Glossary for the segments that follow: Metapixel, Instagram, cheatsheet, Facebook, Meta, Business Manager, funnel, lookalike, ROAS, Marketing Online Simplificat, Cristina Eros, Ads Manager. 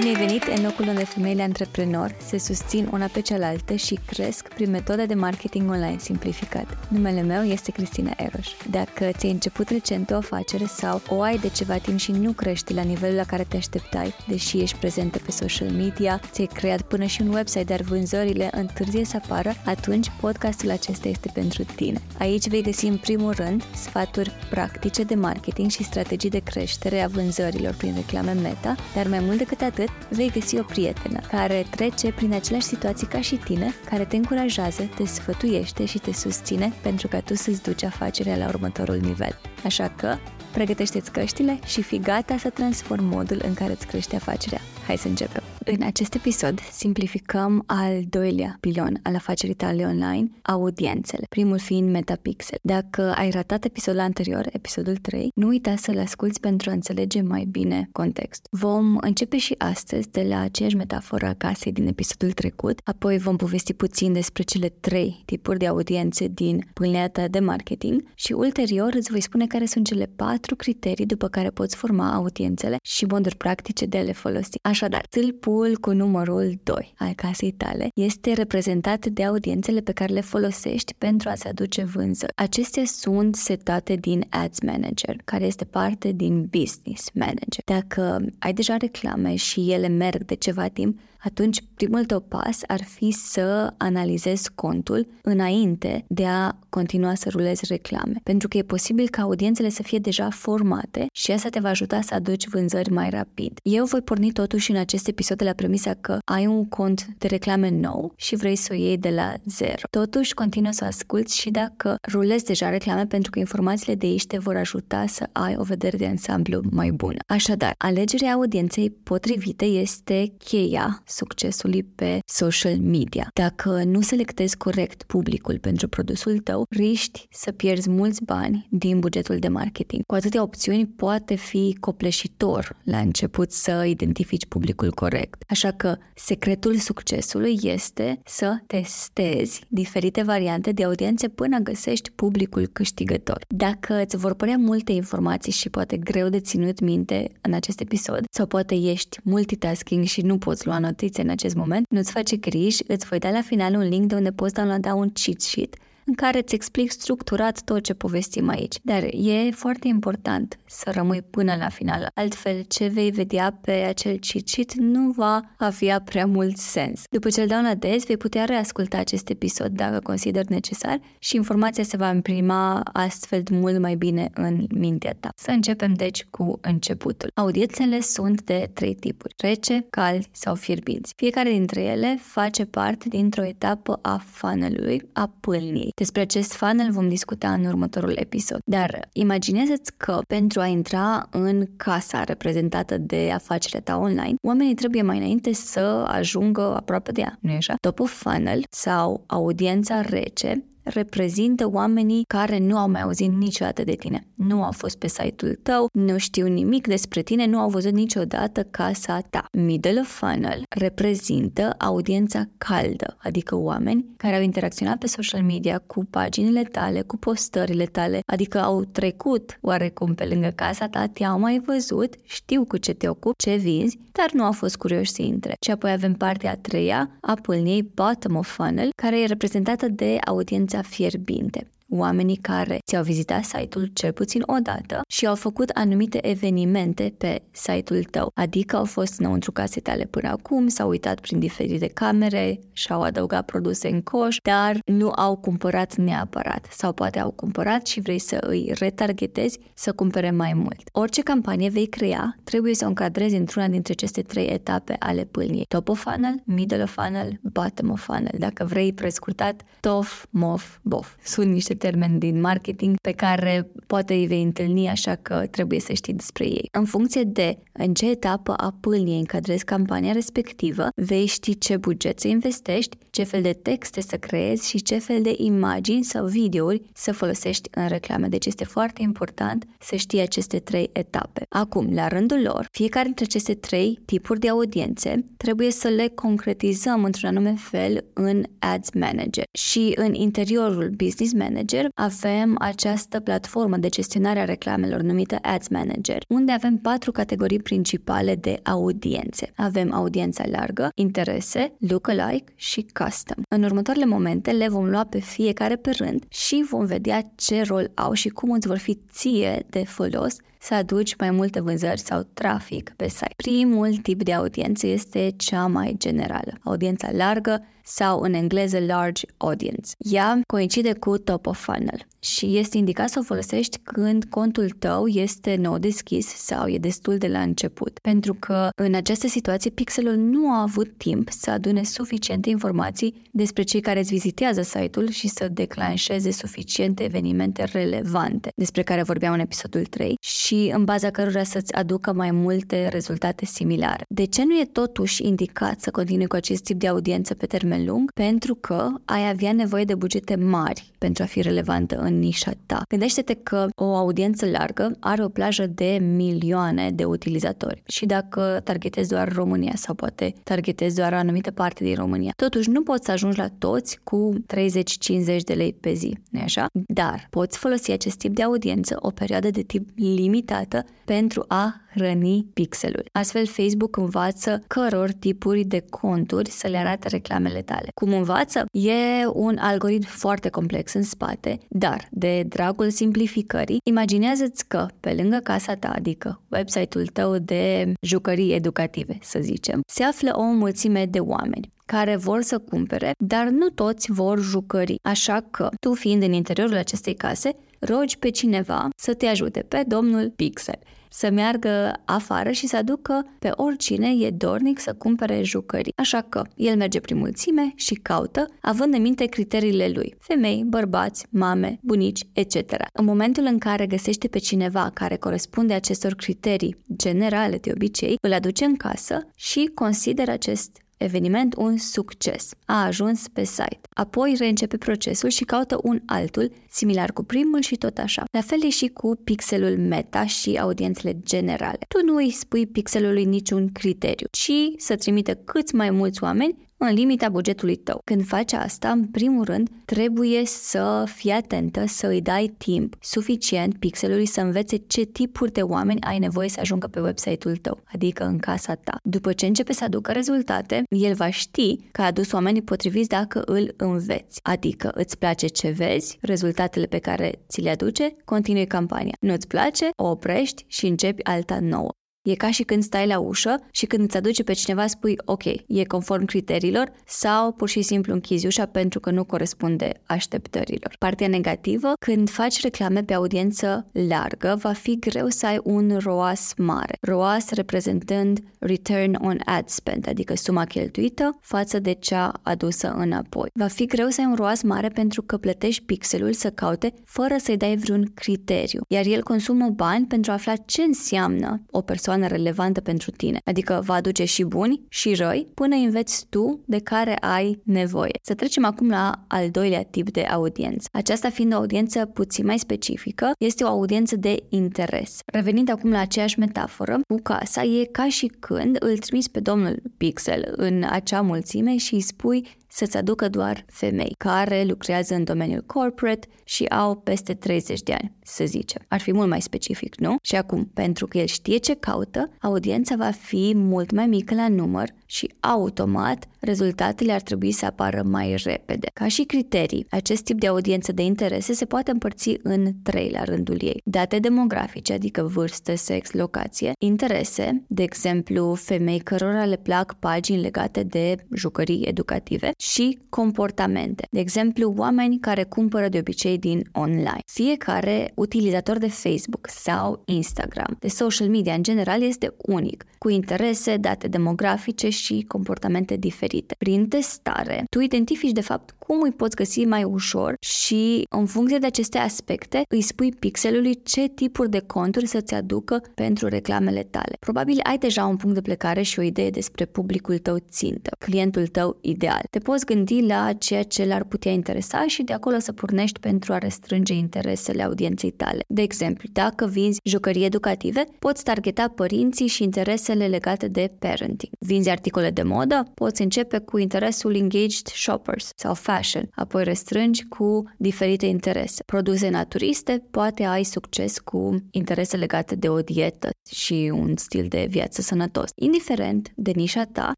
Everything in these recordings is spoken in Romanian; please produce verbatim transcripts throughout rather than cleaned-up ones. Bine ai venit în locul unde femeile antreprenori se susțin una pe cealaltă și cresc prin metoda de marketing online simplificat. Numele meu este Cristina Eros. Dacă ți-ai început recent o afacere sau o ai de ceva timp și nu crești la nivelul la care te așteptai, deși ești prezentă pe social media, ți-ai creat până și un website, dar vânzările întârzie să apară, atunci podcastul acesta este pentru tine. Aici vei găsi în primul rând sfaturi practice de marketing și strategii de creștere a vânzărilor prin reclame Meta, dar mai mult decât atât, vei găsi o prietenă care trece prin aceleași situații ca și tine, care te încurajează, te sfătuiește și te susține pentru ca tu să-ți duci afacerea la următorul nivel. Așa că, pregătește-ți căștile și fii gata să transformi modul în care îți crește afacerea. Hai să începem! În acest episod simplificăm al doilea pilon al afacerii tale online, audiențele, primul fiind Metapixel. Dacă ai ratat episodul anterior, episodul trei, nu uita să-l asculți pentru a înțelege mai bine context. Vom începe și astăzi de la aceeași metaforă a casei din episodul trecut, apoi vom povesti puțin despre cele trei tipuri de audiențe din pâinea ta de marketing și ulterior îți voi spune care sunt cele patru criterii după care poți forma audiențele și moduri practice de a le folosi. Așadar, tâlpul cu numărul doi al casei tale este reprezentat de audiențele pe care le folosești pentru a-ți aduce vânzări. Acestea sunt setate din Ads Manager, care este parte din Business Manager. Dacă ai deja reclame și ele merg de ceva timp, atunci primul tău pas ar fi să analizezi contul înainte de a continua să rulezi reclame, pentru că e posibil ca audiențele să fie deja formate și asta te va ajuta să aduci vânzări mai rapid. Eu voi porni totuși în acest episod de la premisa că ai un cont de reclame nou și vrei să o iei de la zero. Totuși, continuă să o asculți și dacă rulezi deja reclame, pentru că informațiile de aici te vor ajuta să ai o vedere de ansamblu mai bună. Așadar, alegerea audienței potrivite este cheia succesului pe social media. Dacă nu selectezi corect publicul pentru produsul tău, riști să pierzi mulți bani din bugetul de marketing. Cu atâtea opțiuni poate fi copleșitor la început să identifici publicul corect. Așa că secretul succesului este să testezi diferite variante de audiențe până găsești publicul câștigător. Dacă îți vor părea multe informații și poate greu de ținut minte în acest episod, sau poate ești multitasking și nu poți lua notițe în acest moment, nu-ți face griji, îți voi da la final un link de unde poți downloada un cheat sheet în care îți explic structurat tot ce povestim aici. Dar e foarte important să rămâi până la final, altfel ce vei vedea pe acel cheat sheet nu va avea prea mult sens. După ce îl downloadezi, vei putea reasculta acest episod dacă consideri necesar și informația se va imprima astfel mult mai bine în mintea ta. Să începem deci cu începutul. Audiențele sunt de trei tipuri: rece, calzi sau fierbinți. Fiecare dintre ele face parte dintr-o etapă a funnel-ului, a pâlniei. Despre acest funnel vom discuta în următorul episod. Dar imaginează-ți că pentru a intra în casa reprezentată de afacerea ta online, oamenii trebuie mai înainte să ajungă aproape de ea, nu-i așa? Top of funnel sau audiența rece reprezintă oamenii care nu au mai auzit niciodată de tine. Nu au fost pe site-ul tău, nu știu nimic despre tine, nu au văzut niciodată casa ta. Middle of funnel reprezintă audiența caldă, adică oameni care au interacționat pe social media cu paginile tale, cu postările tale, adică au trecut oarecum pe lângă casa ta, te-au mai văzut, știu cu ce te ocupi, ce vinzi, dar nu au fost curioși să intre. Și apoi avem partea a treia a pâlniei, bottom of funnel, care e reprezentată de audiența fierbinte, oamenii care ți-au vizitat site-ul cel puțin o dată și au făcut anumite evenimente pe site-ul tău, adică au fost înăuntru casei tale până acum, s-au uitat prin diferite camere, și-au adăugat produse în coș, dar nu au cumpărat neapărat sau poate au cumpărat și vrei să îi retargetezi să cumpere mai mult. Orice campanie vei crea trebuie să o încadrezi într-una dintre aceste trei etape ale pâlniei: top of funnel, middle of funnel, bottom of funnel. Dacă vrei prescurtat, tof, mof, bof. Sunt niște termeni din marketing pe care poate îi vei întâlni, așa că trebuie să știi despre ei. În funcție de în ce etapă a pâlniei încadrezi campania respectivă, vei ști ce buget să investești, ce fel de texte să creezi și ce fel de imagini sau videouri să folosești în reclame. Deci este foarte important să știi aceste trei etape. Acum, la rândul lor, fiecare dintre aceste trei tipuri de audiențe trebuie să le concretizăm într-un anume fel în Ads Manager și în interiorul Business Manager Manager avem această platformă de gestionare a reclamelor numită Ads Manager, unde avem patru categorii principale de audiențe. Avem audiența largă, interese, lookalike și custom. În următoarele momente le vom lua pe fiecare pe rând și vom vedea ce rol au și cum îți vor fi ție de folos să aduci mai multe vânzări sau trafic pe site. Primul tip de audiență este cea mai generală, audiența largă sau în engleză large audience. Ea coincide cu top of funnel și este indicat să o folosești când contul tău este nou deschis sau e destul de la început, pentru că în această situație pixelul nu a avut timp să adune suficiente informații despre cei care îți vizitează site-ul și să declanșeze suficiente evenimente relevante, despre care vorbeam în episodul trei și în baza cărora să-ți aducă mai multe rezultate similare. De ce nu e totuși indicat să continui cu acest tip de audiență pe termen lung? Pentru că ai avea nevoie de bugete mari pentru a fi relevantă în nișa ta. Gândește-te că o audiență largă are o plajă de milioane de utilizatori și dacă targetezi doar România sau poate targetezi doar o anumită parte din România, totuși nu poți să ajungi la toți cu treizeci cincizeci de lei pe zi, nu-i așa? Dar poți folosi acest tip de audiență o perioadă de timp limitată pentru a hrăni pixelul. Astfel, Facebook învață căror tipuri de conturi să le arate reclamele tale. Cum învață? E un algoritm foarte complex în spate, dar de dragul simplificării, imaginează-ți că pe lângă casa ta, adică website-ul tău de jucării educative, să zicem, se află o mulțime de oameni care vor să cumpere, dar nu toți vor jucării. Așa că, tu fiind în interiorul acestei case, rogi pe cineva să te ajute, pe domnul Pixel, să meargă afară și să aducă pe oricine e dornic să cumpere jucării. Așa că el merge prin mulțime și caută, având în minte criteriile lui: femei, bărbați, mame, bunici, et cetera. În momentul în care găsește pe cineva care corespunde acestor criterii generale de obicei, îl aduce în casă și consideră acest eveniment un succes. A ajuns pe site. Apoi reîncepe procesul și caută un altul, similar cu primul și tot așa. La fel e și cu pixelul meta și audiențele generale. Tu nu îi spui pixelului niciun criteriu, ci să trimite cât mai mulți oameni în limita bugetului tău. Când faci asta, în primul rând, trebuie să fii atentă, să îi dai timp suficient pixelului să învețe ce tipuri de oameni ai nevoie să ajungă pe website-ul tău, adică în casa ta. După ce începe să aducă rezultate, el va ști că a adus oamenii potriviți dacă îl înveți. Adică îți place ce vezi, rezultatele pe care ți le aduce, continui campania. Nu-ți place, o oprești și începi alta nouă. E ca și când stai la ușă și când îți aduce pe cineva spui ok, e conform criteriilor sau pur și simplu închizi ușa pentru că nu corespunde așteptărilor. Partea negativă, când faci reclame pe audiență largă, va fi greu să ai un R O A S mare. R O A S reprezentând Return on Ad Spend, adică suma cheltuită față de cea adusă înapoi. Va fi greu să ai un R O A S mare pentru că plătești pixelul să caute fără să-i dai vreun criteriu, iar el consumă bani pentru a afla ce înseamnă o persoană relevantă pentru tine, adică va aduce și buni și răi până înveți tu de care ai nevoie. Să trecem acum la al doilea tip de audiență. Aceasta fiind o audiență puțin mai specifică, este o audiență de interes. Revenind acum la aceeași metaforă, cu casa, e ca și când îl trimiți pe domnul Pixel în acea mulțime și îi spui să-ți aducă doar femei care lucrează în domeniul corporate și au peste treizeci de ani, să zicem. Ar fi mult mai specific, nu? Și acum, pentru că el știe ce caută, audiența va fi mult mai mică la număr și automat rezultatele ar trebui să apară mai repede. Ca și criterii, acest tip de audiență de interese se poate împărți în trei la rândul ei. Date demografice, adică vârstă, sex, locație, interese, de exemplu, femei cărora le plac pagini legate de jucării educative, și comportamente, de exemplu, oameni care cumpără de obicei din online. Fiecare utilizator de Facebook sau Instagram, de social media în general, este unic, cu interese, date demografice și comportamente diferite. Prin testare, tu identifici de fapt cum îi poți găsi mai ușor și în funcție de aceste aspecte îi spui pixelului ce tipuri de conturi să-ți aducă pentru reclamele tale. Probabil ai deja un punct de plecare și o idee despre publicul tău țintă, clientul tău ideal. Te poți gândi la ceea ce l-ar putea interesa și de acolo să pornești pentru a restrânge interesele audienței tale. De exemplu, dacă vinzi jucării educative, poți targeta părinții și interesele legate de parenting. Vinzi articole de modă, poți începe cu interesul engaged shoppers sau fashion fashion, apoi restrângi cu diferite interese. Produse naturiste, poate ai succes cu interese legate de o dietă și un stil de viață sănătos. Indiferent de nișa ta,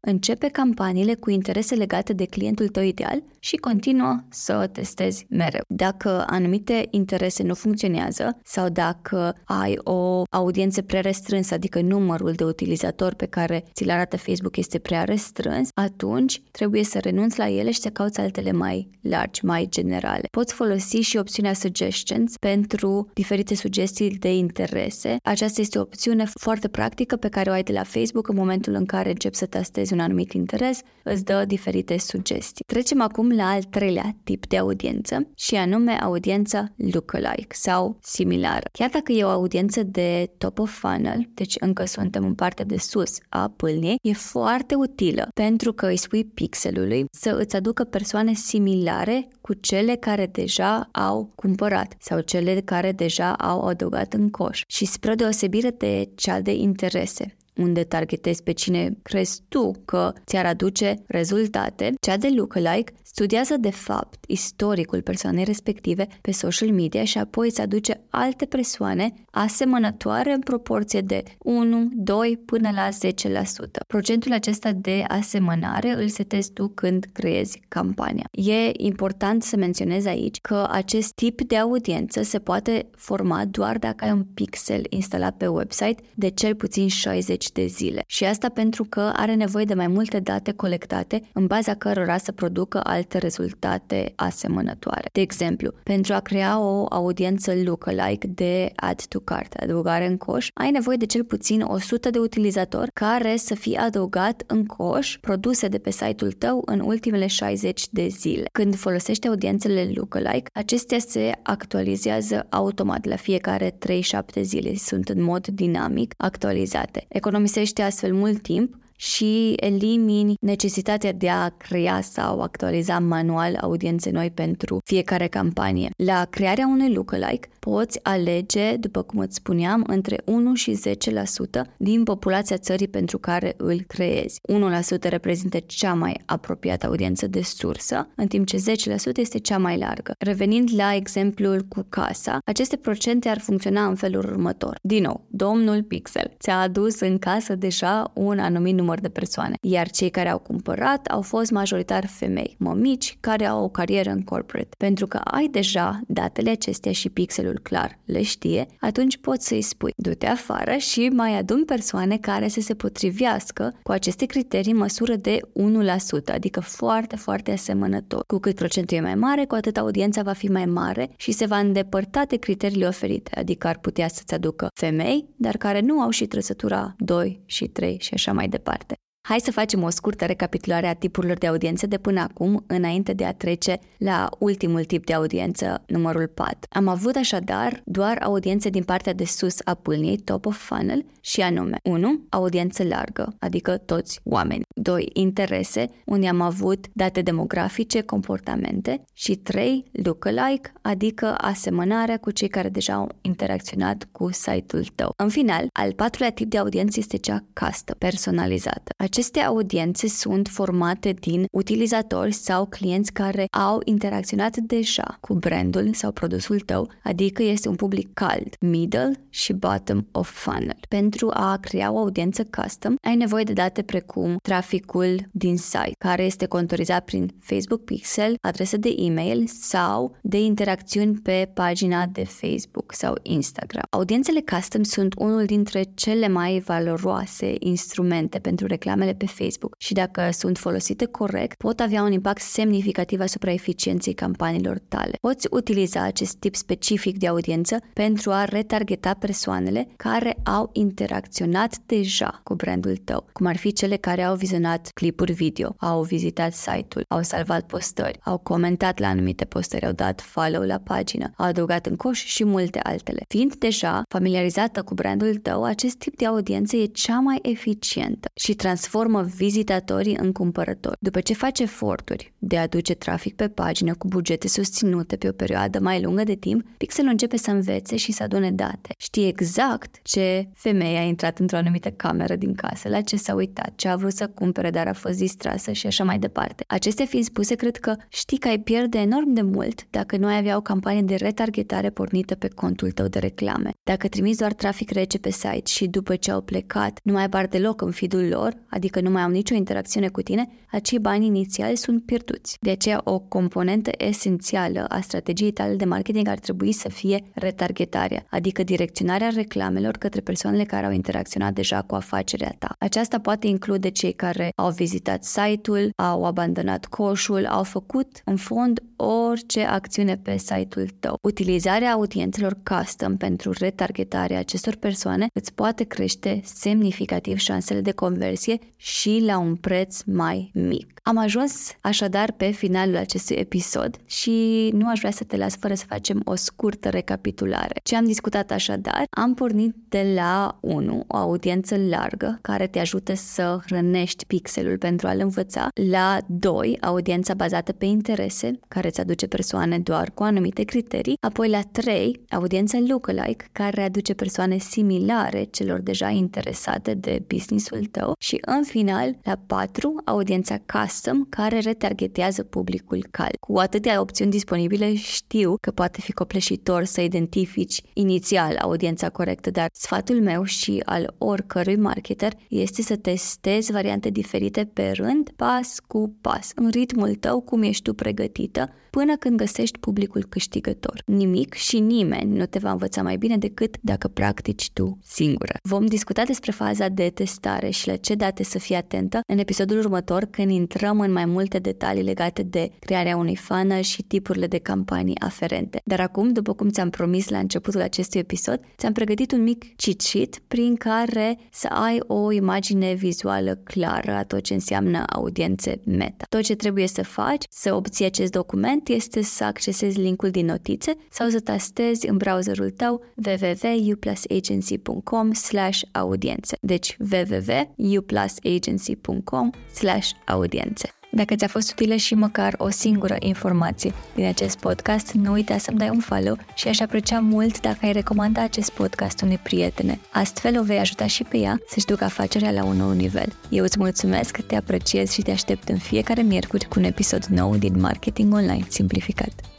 începe campaniile cu interese legate de clientul tău ideal și continuă să o testezi mereu. Dacă anumite interese nu funcționează sau dacă ai o audiență prea restrânsă, adică numărul de utilizatori pe care ți-l arată Facebook este prea restrâns, atunci trebuie să renunți la ele și să cauți altele mai largi, mai generale. Poți folosi și opțiunea Suggestions pentru diferite sugestii de interese. Aceasta este o opțiune foarte practică pe care o ai de la Facebook în momentul în care începi să testezi un anumit interes, îți dă diferite sugestii. Trecem acum la al treilea tip de audiență și anume audiența lookalike sau similară. Chiar dacă e o audiență de top of funnel, deci încă suntem în partea de sus a pâlniei, e foarte utilă pentru că îi spui pixelului să îți aducă persoane similare cu cele care deja au cumpărat sau cele care deja au adăugat în coș și spre deosebire de cea de interese, unde targetezi pe cine crezi tu că ți-ar aduce rezultate, cea de lookalike studiază de fapt istoricul persoanei respective pe social media și apoi îți aduce alte persoane asemănătoare în proporție de unu, doi până la zece la sută. Procentul acesta de asemănare îl setezi tu când creezi campania. E important să menționez aici că acest tip de audiență se poate forma doar dacă ai un pixel instalat pe website de cel puțin șaizeci de zile. Și asta pentru că are nevoie de mai multe date colectate în baza cărora să producă alte rezultate asemănătoare. De exemplu, pentru a crea o audiență lookalike de ad to cart, adăugare în coș, ai nevoie de cel puțin o sută de utilizatori care să fie adăugat în coș produse de pe site-ul tău în ultimele șaizeci de zile. Când folosești audiențele lookalike, acestea se actualizează automat la fiecare trei șapte zile, sunt în mod dinamic actualizate. Economisește astfel mult timp și elimini necesitatea de a crea sau actualiza manual audiențe noi pentru fiecare campanie. La crearea unui lookalike poți alege, după cum îți spuneam, între unu și zece la sută din populația țării pentru care îl creezi. unu la sută reprezintă cea mai apropiată audiență de sursă, în timp ce zece la sută este cea mai largă. Revenind la exemplul cu casa, aceste procente ar funcționa în felul următor. Din nou, domnul Pixel ți-a adus în casă deja un anumit număr de persoane, iar cei care au cumpărat au fost majoritar femei, mămici care au o carieră în corporate. Pentru că ai deja datele acestea și pixelul clar le știe, atunci poți să-i spui, du-te afară și mai adun persoane care să se potrivească cu aceste criterii în măsură de unu la sută, adică foarte, foarte asemănător. Cu cât procentul e mai mare, cu atât audiența va fi mai mare și se va îndepărta de criteriile oferite, adică ar putea să-ți aducă femei, dar care nu au și trăsătura doi și trei și așa mai departe. Parte. Hai să facem o scurtă recapitulare a tipurilor de audiențe de până acum, înainte de a trece la ultimul tip de audiență, numărul patru. Am avut așadar doar audiențe din partea de sus a pâlniei, top of funnel, și anume unu Audiență largă, adică toți oamenii. doi Interese, unde am avut date demografice, comportamente. Și trei Lookalike, adică asemănarea cu cei care deja au interacționat cu site-ul tău. În final, al patrulea tip de audiență este cea custom, personalizată. Aceste audiențe sunt formate din utilizatori sau clienți care au interacționat deja cu brandul sau produsul tău, adică este un public cald, middle și bottom of funnel. Pentru a crea o audiență custom, ai nevoie de date precum traficul din site, care este contorizat prin Facebook Pixel, adrese de e-mail sau de interacțiuni pe pagina de Facebook sau Instagram. Audiențele custom sunt unul dintre cele mai valoroase instrumente pentru reclamă pe Facebook și dacă sunt folosite corect, pot avea un impact semnificativ asupra eficienței campaniilor tale. Poți utiliza acest tip specific de audiență pentru a retargeta persoanele care au interacționat deja cu brandul tău, cum ar fi cele care au vizionat clipuri video, au vizitat site-ul, au salvat postări, au comentat la anumite postări, au dat follow la pagină, au adăugat în coș și multe altele. Fiind deja familiarizată cu brandul tău, acest tip de audiență e cea mai eficientă și transformă vizitatorii în cumpărători. După ce faci eforturi de a aduce trafic pe pagină cu bugete susținute pe o perioadă mai lungă de timp, pixelul începe să învețe și să adune date. Știi exact ce femeie a intrat într-o anumită cameră din casă, la ce s-a uitat, ce a vrut să cumpere, cumpere, dar a fost distrasă și așa mai departe. Acestea fiind spuse, cred că știi că ai pierde enorm de mult dacă nu ai avea o campanie de retargetare pornită pe contul tău de reclame. Dacă trimiți doar trafic rece pe site și după ce au plecat nu mai apar deloc în feed-ul lor, adică nu mai au nicio interacțiune cu tine, acei bani inițiali sunt pierduți. De aceea, o componentă esențială a strategiei tale de marketing ar trebui să fie retargetarea, adică direcționarea reclamelor către persoanele care au interacționat deja cu afacerea ta. Aceasta poate include cei care au vizitat site-ul, au abandonat coșul, au făcut, în fond, orice acțiune pe site-ul tău. Utilizarea audiențelor custom pentru retargetarea acestor persoane îți poate crește semnificativ șansele de conversie și la un preț mai mic. Am ajuns așadar pe finalul acestui episod și nu aș vrea să te las fără să facem o scurtă recapitulare. Ce am discutat așadar? Am pornit de la unu o audiență largă care te ajută să hrănești pixelul pentru a-l învăța, la doi audiența bazată pe interese, care îți aduce persoane doar cu anumite criterii, apoi la trei audiența lookalike, care aduce persoane similare celor deja interesate de business-ul tău și, în final, la patru audiența custom, care retargetează publicul cald. Cu atâtea opțiuni disponibile, știu că poate fi copleșitor să identifici inițial audiența corectă, dar sfatul meu și al oricărui marketer este să testezi variante diferite pe rând, pas cu pas, în ritmul tău, cum ești tu pregătită, până când găsești publicul câștigător. Nimic și nimeni nu te va învăța mai bine decât dacă practici tu singură. Vom discuta despre faza de testare și la ce date să fii atentă în episodul următor, când intrăm în mai multe detalii legate de crearea unui funnel și tipurile de campanii aferente. Dar acum, după cum ți-am promis la începutul acestui episod, ți-am pregătit un mic cheat sheet prin care să ai o imagine vizuală clară a tot ce înseamnă audiențe meta. Tot ce trebuie să faci să obții acest document este să accesezi linkul din notițe sau să tastezi în browserul tău double-u double-u double-u punct u plus agency punct com slash audiențe. Deci double-u double-u double-u punct u plus agency punct com slash audiențe. Dacă ți-a fost utilă și măcar o singură informație din acest podcast, nu uita să-mi dai un follow și aș aprecia mult dacă ai recomanda acest podcast unei prietene. Astfel o vei ajuta și pe ea să-și ducă afacerea la un nou nivel. Eu îți mulțumesc, te apreciez și te aștept în fiecare miercuri cu un episod nou din Marketing Online Simplificat.